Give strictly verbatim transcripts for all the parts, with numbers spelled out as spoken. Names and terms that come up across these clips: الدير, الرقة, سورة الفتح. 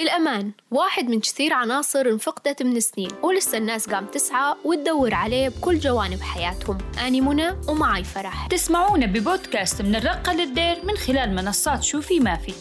الأمان واحد من كثير عناصر انفقدت من سنين ولسه الناس قام تسعى وتدور عليه بكل جوانب حياتهم. أنا منى ومعي فرح. تسمعونا ببودكاست من الرقة للدير من خلال منصات شوفي ما في.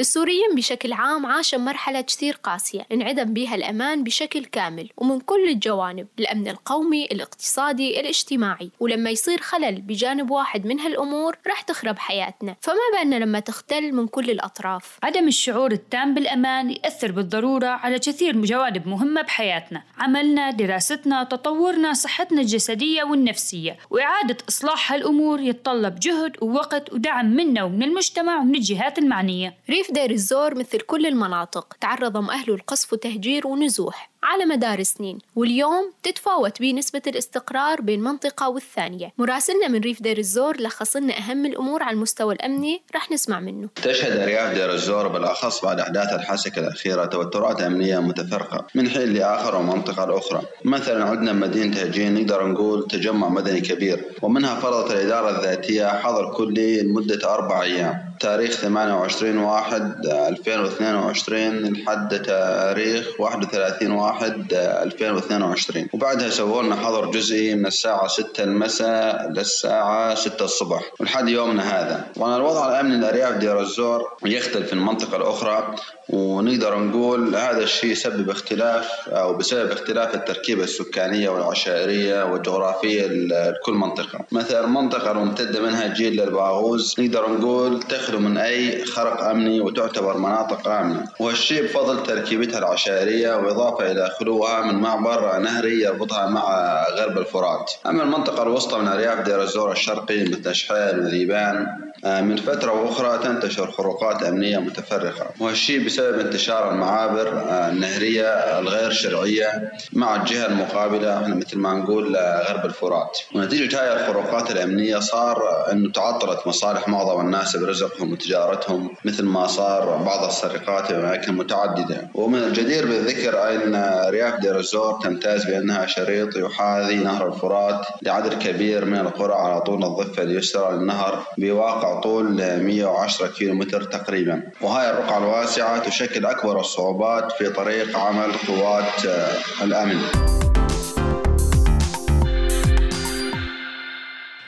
السوريين بشكل عام عاشوا مرحلة كثير قاسية انعدم بها الأمان بشكل كامل ومن كل الجوانب، الأمن القومي، الاقتصادي، الاجتماعي. ولما يصير خلل بجانب واحد من هالأمور راح تخرب حياتنا، فما بالنا لما تختل من كل الأطراف. عدم الشعور التام بالأمان يأثر بالضرورة على كثير من جوانب مهمة بحياتنا، عملنا، دراستنا، تطورنا، صحتنا الجسدية والنفسية، وإعادة إصلاح هالأمور يتطلب جهد ووقت ودعم منا ومن المجتمع ومن الجهات المعنية. دير الزور مثل كل المناطق تعرضهم أهله لقصف وتهجير ونزوح على مدار سنين، واليوم تتفاوت بيه نسبة الاستقرار بين منطقة والثانية. مراسلنا من ريف دير الزور لخص لنا أهم الأمور على المستوى الأمني، رح نسمع منه. تشهد أرياف دير الزور بالأخص بعد أحداث الحسكة الأخيرة توترات أمنية متفرقة من حين لآخر ومنطقة الأخرى. مثلا عندنا مدينة هجين نقدر نقول تجمع مدني كبير، ومنها فرضت الإدارة الذاتية حظر كلي لمدة أربع أيام تاريخ ثمانية وعشرين واحد ألفين واثنين وعشرين لحد تاريخ واحد وثلاثين واحد ألفين واثنين وعشرين، وبعدها سووا لنا حظر جزئي من الساعة ستة المساء للساعة ستة الصبح ولحد يومنا هذا. وأنا الوضع الأمني لأرياف دير الزور يختلف من منطقة الأخرى، ونقدر نقول هذا الشيء يسبب اختلاف أو بسبب اختلاف التركيبة السكانية والعشائرية والجغرافية لكل منطقة. مثلا المنطقة الممتدة منها جيل للباغوز نقدر نقول تخلو من أي خرق أمني وتعتبر مناطق آمنة، وهالشيء بفضل تركيبتها العشائرية وإضافة إلى خلوها من معبر نهري يربطها مع غرب الفرات. أما المنطقة الوسطى من أرياف دير الزور الشرقي مثل شحال وذيبان من فترة أخرى تنتشر خروقات أمنية متفرقة، وهالشيء بسبب انتشار المعابر النهرية الغير شرعية مع الجهة المقابلة مثل ما نقول غرب الفرات. ونتيجة هاي الخروقات الأمنية صار أنه تعطلت مصالح معظم الناس برزقهم وتجارتهم، مثل ما صار بعض السرقات بأماكن متعددة. ومن الجدير بالذكر أن أرياف دير الزور تمتاز بأنها شريط يحاذي نهر الفرات لعدد كبير من القرى على طول الضفة اليسرى للنهر بواقع طول مئة وعشرة كيلومتر تقريبا، وهاي الرقعة الواسعة تشكل أكبر الصعوبات في طريق عمل قوات الأمن.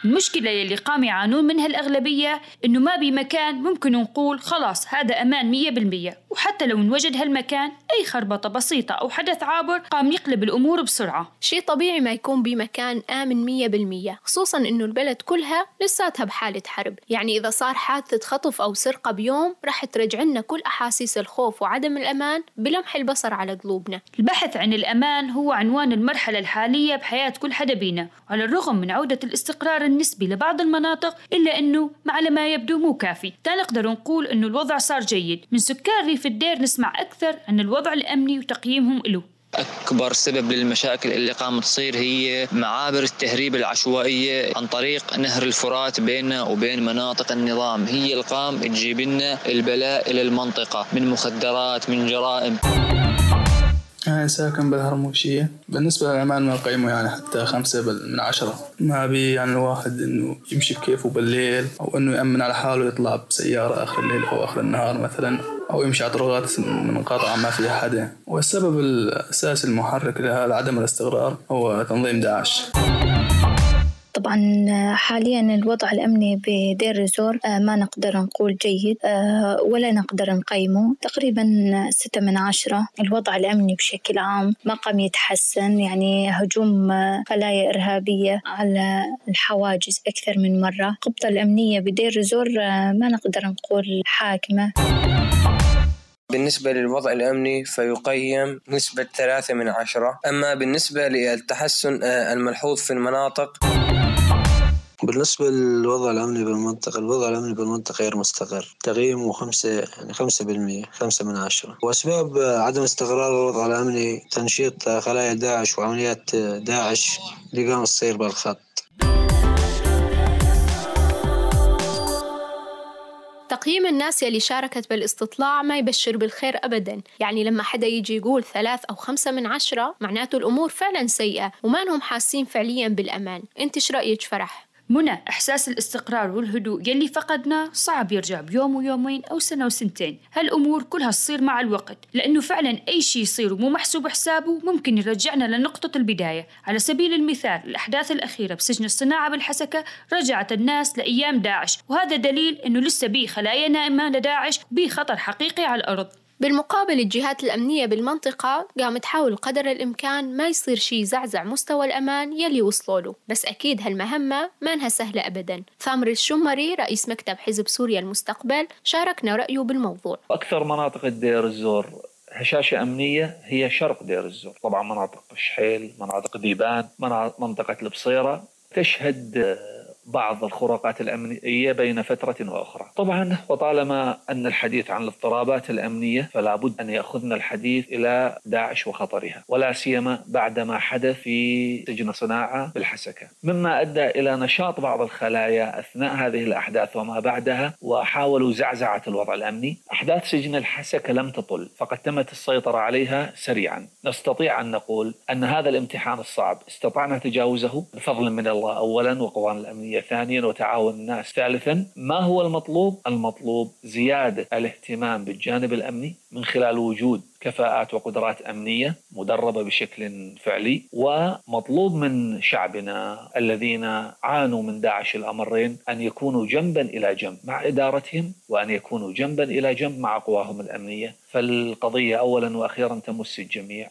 المشكلة اللي قام يعانون منها الأغلبية إنه ما بمكان ممكن نقول خلاص هذا أمان مية بالمية، وحتى لو نوجد هالمكان أي خربطة بسيطة أو حدث عابر قام يقلب الأمور بسرعة. شيء طبيعي ما يكون بمكان آمن مية بالمية، خصوصاً إنه البلد كلها لساتها بحالة حرب. يعني إذا صار حادثة خطف أو سرقة بيوم راح ترجع لنا كل أحاسيس الخوف وعدم الأمان بلمح البصر على قلوبنا. البحث عن الأمان هو عنوان المرحلة الحالية بحياة كل حدا بينا. على الرغم من عودة الاستقرار النسبي لبعض المناطق إلا إنه مع ما يبدو مو كافي تنقدر نقول إنه الوضع صار جيد. من سكان ريف الدير نسمع أكثر عن الوضع الأمني وتقييمهم له. أكبر سبب للمشاكل اللي قامت تصير هي معابر التهريب العشوائية عن طريق نهر الفرات بيننا وبين مناطق النظام، هي القام تجيب لنا البلاء إلى المنطقة من مخدرات من جرائم. أنا ساكن بالهرموشية. بالنسبة للأمان ما قيمه يعني حتى خمسة من عشرة. ما بي يعني الواحد إنه يمشي بكيفه بالليل أو إنه يأمن على حاله يطلع بسيارة آخر الليل أو آخر النهار مثلاً، أو يمشي على طرقات منقطعة ما فيها حدا. والسبب الأساسي المحرك لهذا عدم الاستقرار هو تنظيم داعش. طبعاً حالياً الوضع الأمني بدير الزور ما نقدر نقول جيد ولا نقدر نقيمه، تقريباً ستة من عشرة. الوضع الأمني بشكل عام ما قام يتحسن، يعني هجوم خلايا إرهابية على الحواجز أكثر من مرة. القبطة الأمنية بدير الزور ما نقدر نقول حاكمة. بالنسبة للوضع الأمني فيقيم نسبة ثلاثة من عشرة. أما بالنسبة للتحسن الملحوظ في المناطق، بالنسبة للوضع الأمني بالمنطقة، الوضع الأمني بالمنطقة غير مستقر، تقييمه خمسة يعني خمسة بالمية خمسة من عشرة. وأسباب عدم استقرار الوضع الأمني تنشيط خلايا داعش وعمليات داعش اللي قامت تصير بالخط. تقييم الناس يلي شاركت بالاستطلاع ما يبشر بالخير أبداً. يعني لما حدا يجي يقول ثلاث أو خمسة من عشرة معناته الأمور فعلاً سيئة وما انهم حاسين فعلياً بالأمان. انت ايش رأيك فرح؟ منى، إحساس الاستقرار والهدوء يلي فقدنا صعب يرجع بيوم ويومين أو سنة وسنتين. هالأمور كلها تصير مع الوقت، لأنه فعلا أي شيء يصير ومو محسوب حسابه ممكن يرجعنا لنقطة البداية. على سبيل المثال، الأحداث الأخيرة بسجن الصناعة بالحسكة رجعت الناس لأيام داعش، وهذا دليل أنه لسه بيه خلايا نائمة لداعش وبيه خطر حقيقي على الأرض. بالمقابل، الجهات الأمنية بالمنطقة قامت تحاول قدر الإمكان ما يصير شيء يزعزع مستوى الأمان يلي وصلوا له، بس أكيد هالمهمة ما إنها سهلة أبداً. ثامر الشمري رئيس مكتب حزب سوريا المستقبل شاركنا رأيه بالموضوع. أكثر مناطق الدير الزور هشاشة أمنية هي شرق دير الزور، طبعاً مناطق الشحيل، مناطق ديبان، منطقة البصيرة تشهد بعض الخروقات الأمنية بين فترة وأخرى. طبعا وطالما أن الحديث عن الاضطرابات الأمنية فلا بد أن يأخذنا الحديث إلى داعش وخطرها، ولا سيما بعد ما حدث في سجن صناعة بالحسكة، مما أدى إلى نشاط بعض الخلايا أثناء هذه الأحداث وما بعدها، وحاولوا زعزعة الوضع الأمني. أحداث سجن الحسكة لم تطل، فقد تمت السيطرة عليها سريعا. نستطيع أن نقول أن هذا الامتحان الصعب استطعنا تجاوزه بفضل من الله أولا، وقوان الأمنية ثانيا، وتعاون الناس ثالثا. ما هو المطلوب؟ المطلوب زيادة الاهتمام بالجانب الأمني من خلال وجود كفاءات وقدرات أمنية مدربة بشكل فعلي، ومطلوب من شعبنا الذين عانوا من داعش الأمرين أن يكونوا جنبا إلى جنب مع إدارتهم، وأن يكونوا جنبا إلى جنب مع قواهم الأمنية، فالقضية أولا وأخيرا تمس الجميع.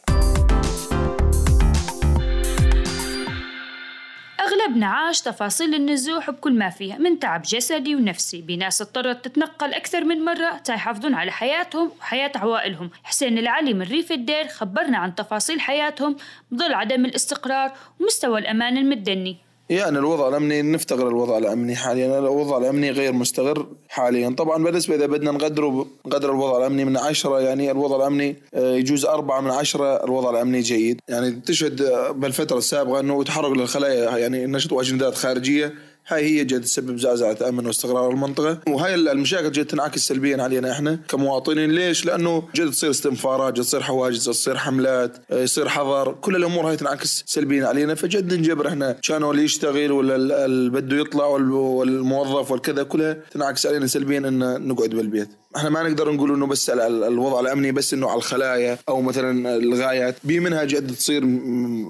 أغلبنا عاش تفاصيل النزوح بكل ما فيها من تعب جسدي ونفسي، بناس اضطرت تتنقل أكثر من مرة تا يحافظون على حياتهم وحياة عوائلهم. حسين العلي من ريف الدير خبرنا عن تفاصيل حياتهم بظل عدم الاستقرار ومستوى الأمان المدني. يعني الوضع الأمني، نفتقر الوضع الأمني حاليا، الوضع الأمني غير مستقر حاليا. طبعا بالنسبة إذا بدنا نقدره قدر الوضع الأمني من عشرة، يعني الوضع الأمني يجوز أربعة من عشرة الوضع الأمني جيد. يعني تشهد بالفترة السابقة أنه تحرك للخلايا، يعني نشط أجندات خارجية، هاي هي جد تسبب زعزعة أمن واستقرار المنطقة، وهاي المشاكل جد تنعكس سلبيا علينا إحنا كمواطنين. ليش؟ لأنه جد تصير استنفارات، جد تصير حواجز، تصير حملات، يصير حظر، كل الأمور هاي تنعكس سلبيا علينا، فجد نجبر إحنا كانوا اللي يشتغل ولا اللي بده يطلع والموظف والكذا، كلها تنعكس علينا سلبيا إن نقعد بالبيت. إحنا ما نقدر نقول إنه بس على الوضع الأمني، بس إنه على الخلايا أو مثلا الغايات، بي منها جد تصير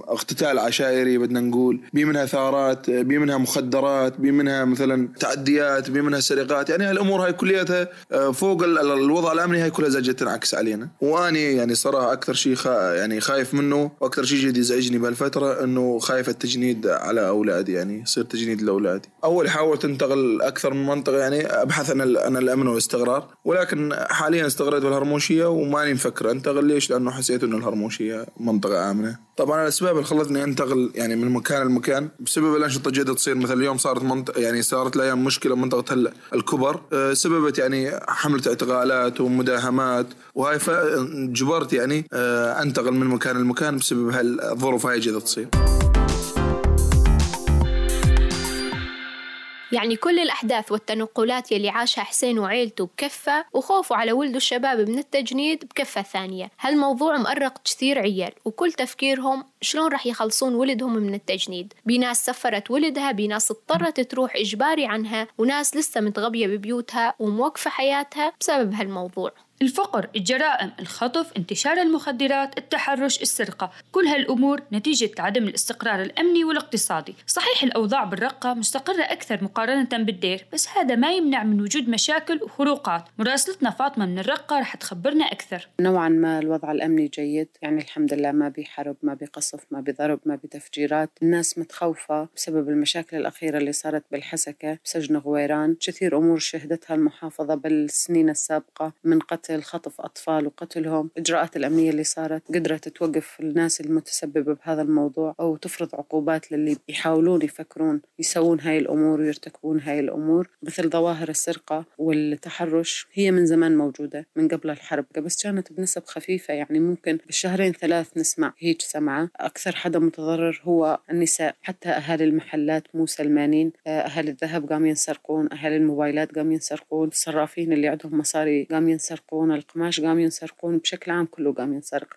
اقتتال عشائري، بدنا نقول بي منها ثارات، بي منها مخدرات، بمنها مثلا تعديات، بمنها سرقات. يعني هالأمور هاي كلياتها فوق الوضع الأمني، هاي كلها زجت تنعكس علينا. وأني يعني صراحة أكثر شيء خا يعني خايف منه، وأكثر شيء جديد يزعجني بهالفترة إنه خايف التجنيد على أولادي، يعني يصير تجنيد لأولادي. أول حاولت أنتقل أكثر من منطقة يعني أبحث عن عن الأمن والاستقرار، ولكن حاليا استقريت بالهرموشية وماني مفكر أنتقل. ليش؟ لأنه حسيت إنه الهرموشية منطقة آمنة. طبعا الأسباب اللي خلتني أنتقل يعني من مكان لمكان بسبب الأنشطة الجديدة تصير، مثل اليوم صارت منطقة يعني صارت الأيام مشكلة منطقة هلا الكبر، أه سببت يعني حملة اعتقالات ومداهمات، وهاي جبرت يعني أه أنتقل من مكان لمكان بسبب هالظروف هاي جديدة تصير. يعني كل الأحداث والتنقلات يلي عاشها حسين وعيلته بكفة، وخوفه على ولده الشباب من التجنيد بكفة ثانية. هالموضوع مقرق كثير عيال، وكل تفكيرهم شلون رح يخلصون ولدهم من التجنيد. بناس سفرت ولدها، بناس اضطرت تروح إجباري عنها، وناس لسه متغبية ببيوتها وموقفة حياتها بسبب هالموضوع. الفقر، الجرائم، الخطف، انتشار المخدرات، التحرش، السرقة، كل هالأمور نتيجة عدم الاستقرار الأمني والاقتصادي. صحيح الأوضاع بالرقة مستقرة أكثر مقارنة بالدير، بس هذا ما يمنع من وجود مشاكل وخروقات. مراسلتنا فاطمة من الرقة رح تخبرنا أكثر. نوعا ما الوضع الأمني جيد، يعني الحمد لله، ما بحرب، ما بقصف، ما بضرب، ما بتفجيرات. الناس متخوفة بسبب المشاكل الأخيرة اللي صارت بالحسكة بسجن غويران. كثير أمور شهدتها المحافظة بالسنين السابقة من قتل، خطف أطفال وقتلهم. إجراءات الأمنية اللي صارت قدرت توقف الناس المتسببة بهذا الموضوع، أو تفرض عقوبات للي يحاولون يفكرون يسوون هاي الأمور ويرتكبون هاي الأمور. مثل ظواهر السرقة والتحرش هي من زمان موجودة من قبل الحرب، بس كانت بنسب خفيفة، يعني ممكن بالشهرين ثلاث نسمع هيك سمعة. أكثر حدا متضرر هو النساء، حتى أهالي المحلات مو سلمانين، أهالي الذهب قام ينسرقون، أهالي الموبايلات قام ينسرقون، الصرافين اللي عندهم مصاري قام ينسرقون، القماش قام ينسرقون، بشكل عام كله قام ينسرق.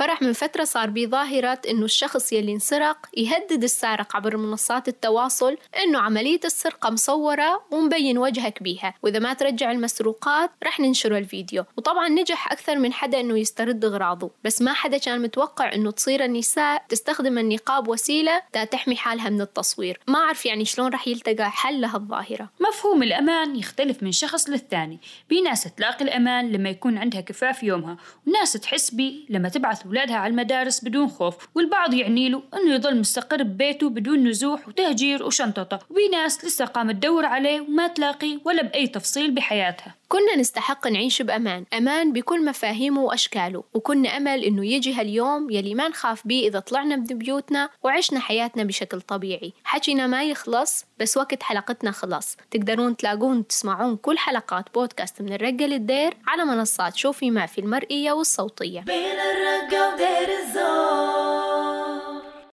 فرح من فترة صار بظاهرة إنه الشخص يلي انسرق يهدد السارق عبر منصات التواصل إنه عملية السرقة مصورة ومبين وجهك بيها، وإذا ما ترجع المسروقات رح ننشر الفيديو. وطبعا نجح أكثر من حدا إنه يسترد أغراضه، بس ما حدا كان متوقع إنه تصير النساء تستخدم النقاب وسيلة تا تحمي حالها من التصوير. ما أعرف يعني شلون رح يلتقى حل لهالظاهرة. مفهوم الأمان يختلف من شخص للثاني، بناس تلاقي الأمان لما يكون عندها كفاف يومها، وناس تحس بي لما تبعث أولادها على المدارس بدون خوف، والبعض يعني له إنه يظل مستقر ببيته بدون نزوح وتهجير وشنطته، وفي ناس لسه قامت تدور عليه وما تلاقي ولا بأي تفصيل بحياتها. كنا نستحق نعيش بأمان، أمان بكل مفاهيمه وأشكاله، وكنا أمل إنه يجي هاليوم يلي ما نخاف بيه إذا طلعنا من بيوتنا وعشنا حياتنا بشكل طبيعي. حكينا ما يخلص، بس وقت حلقتنا خلص. تقدرون تلاقون تسمعون كل حلقات بودكاست من الرقة للدير على منصات شوفي ما في المرئية والصوتية. بين الرقة ودير الزور.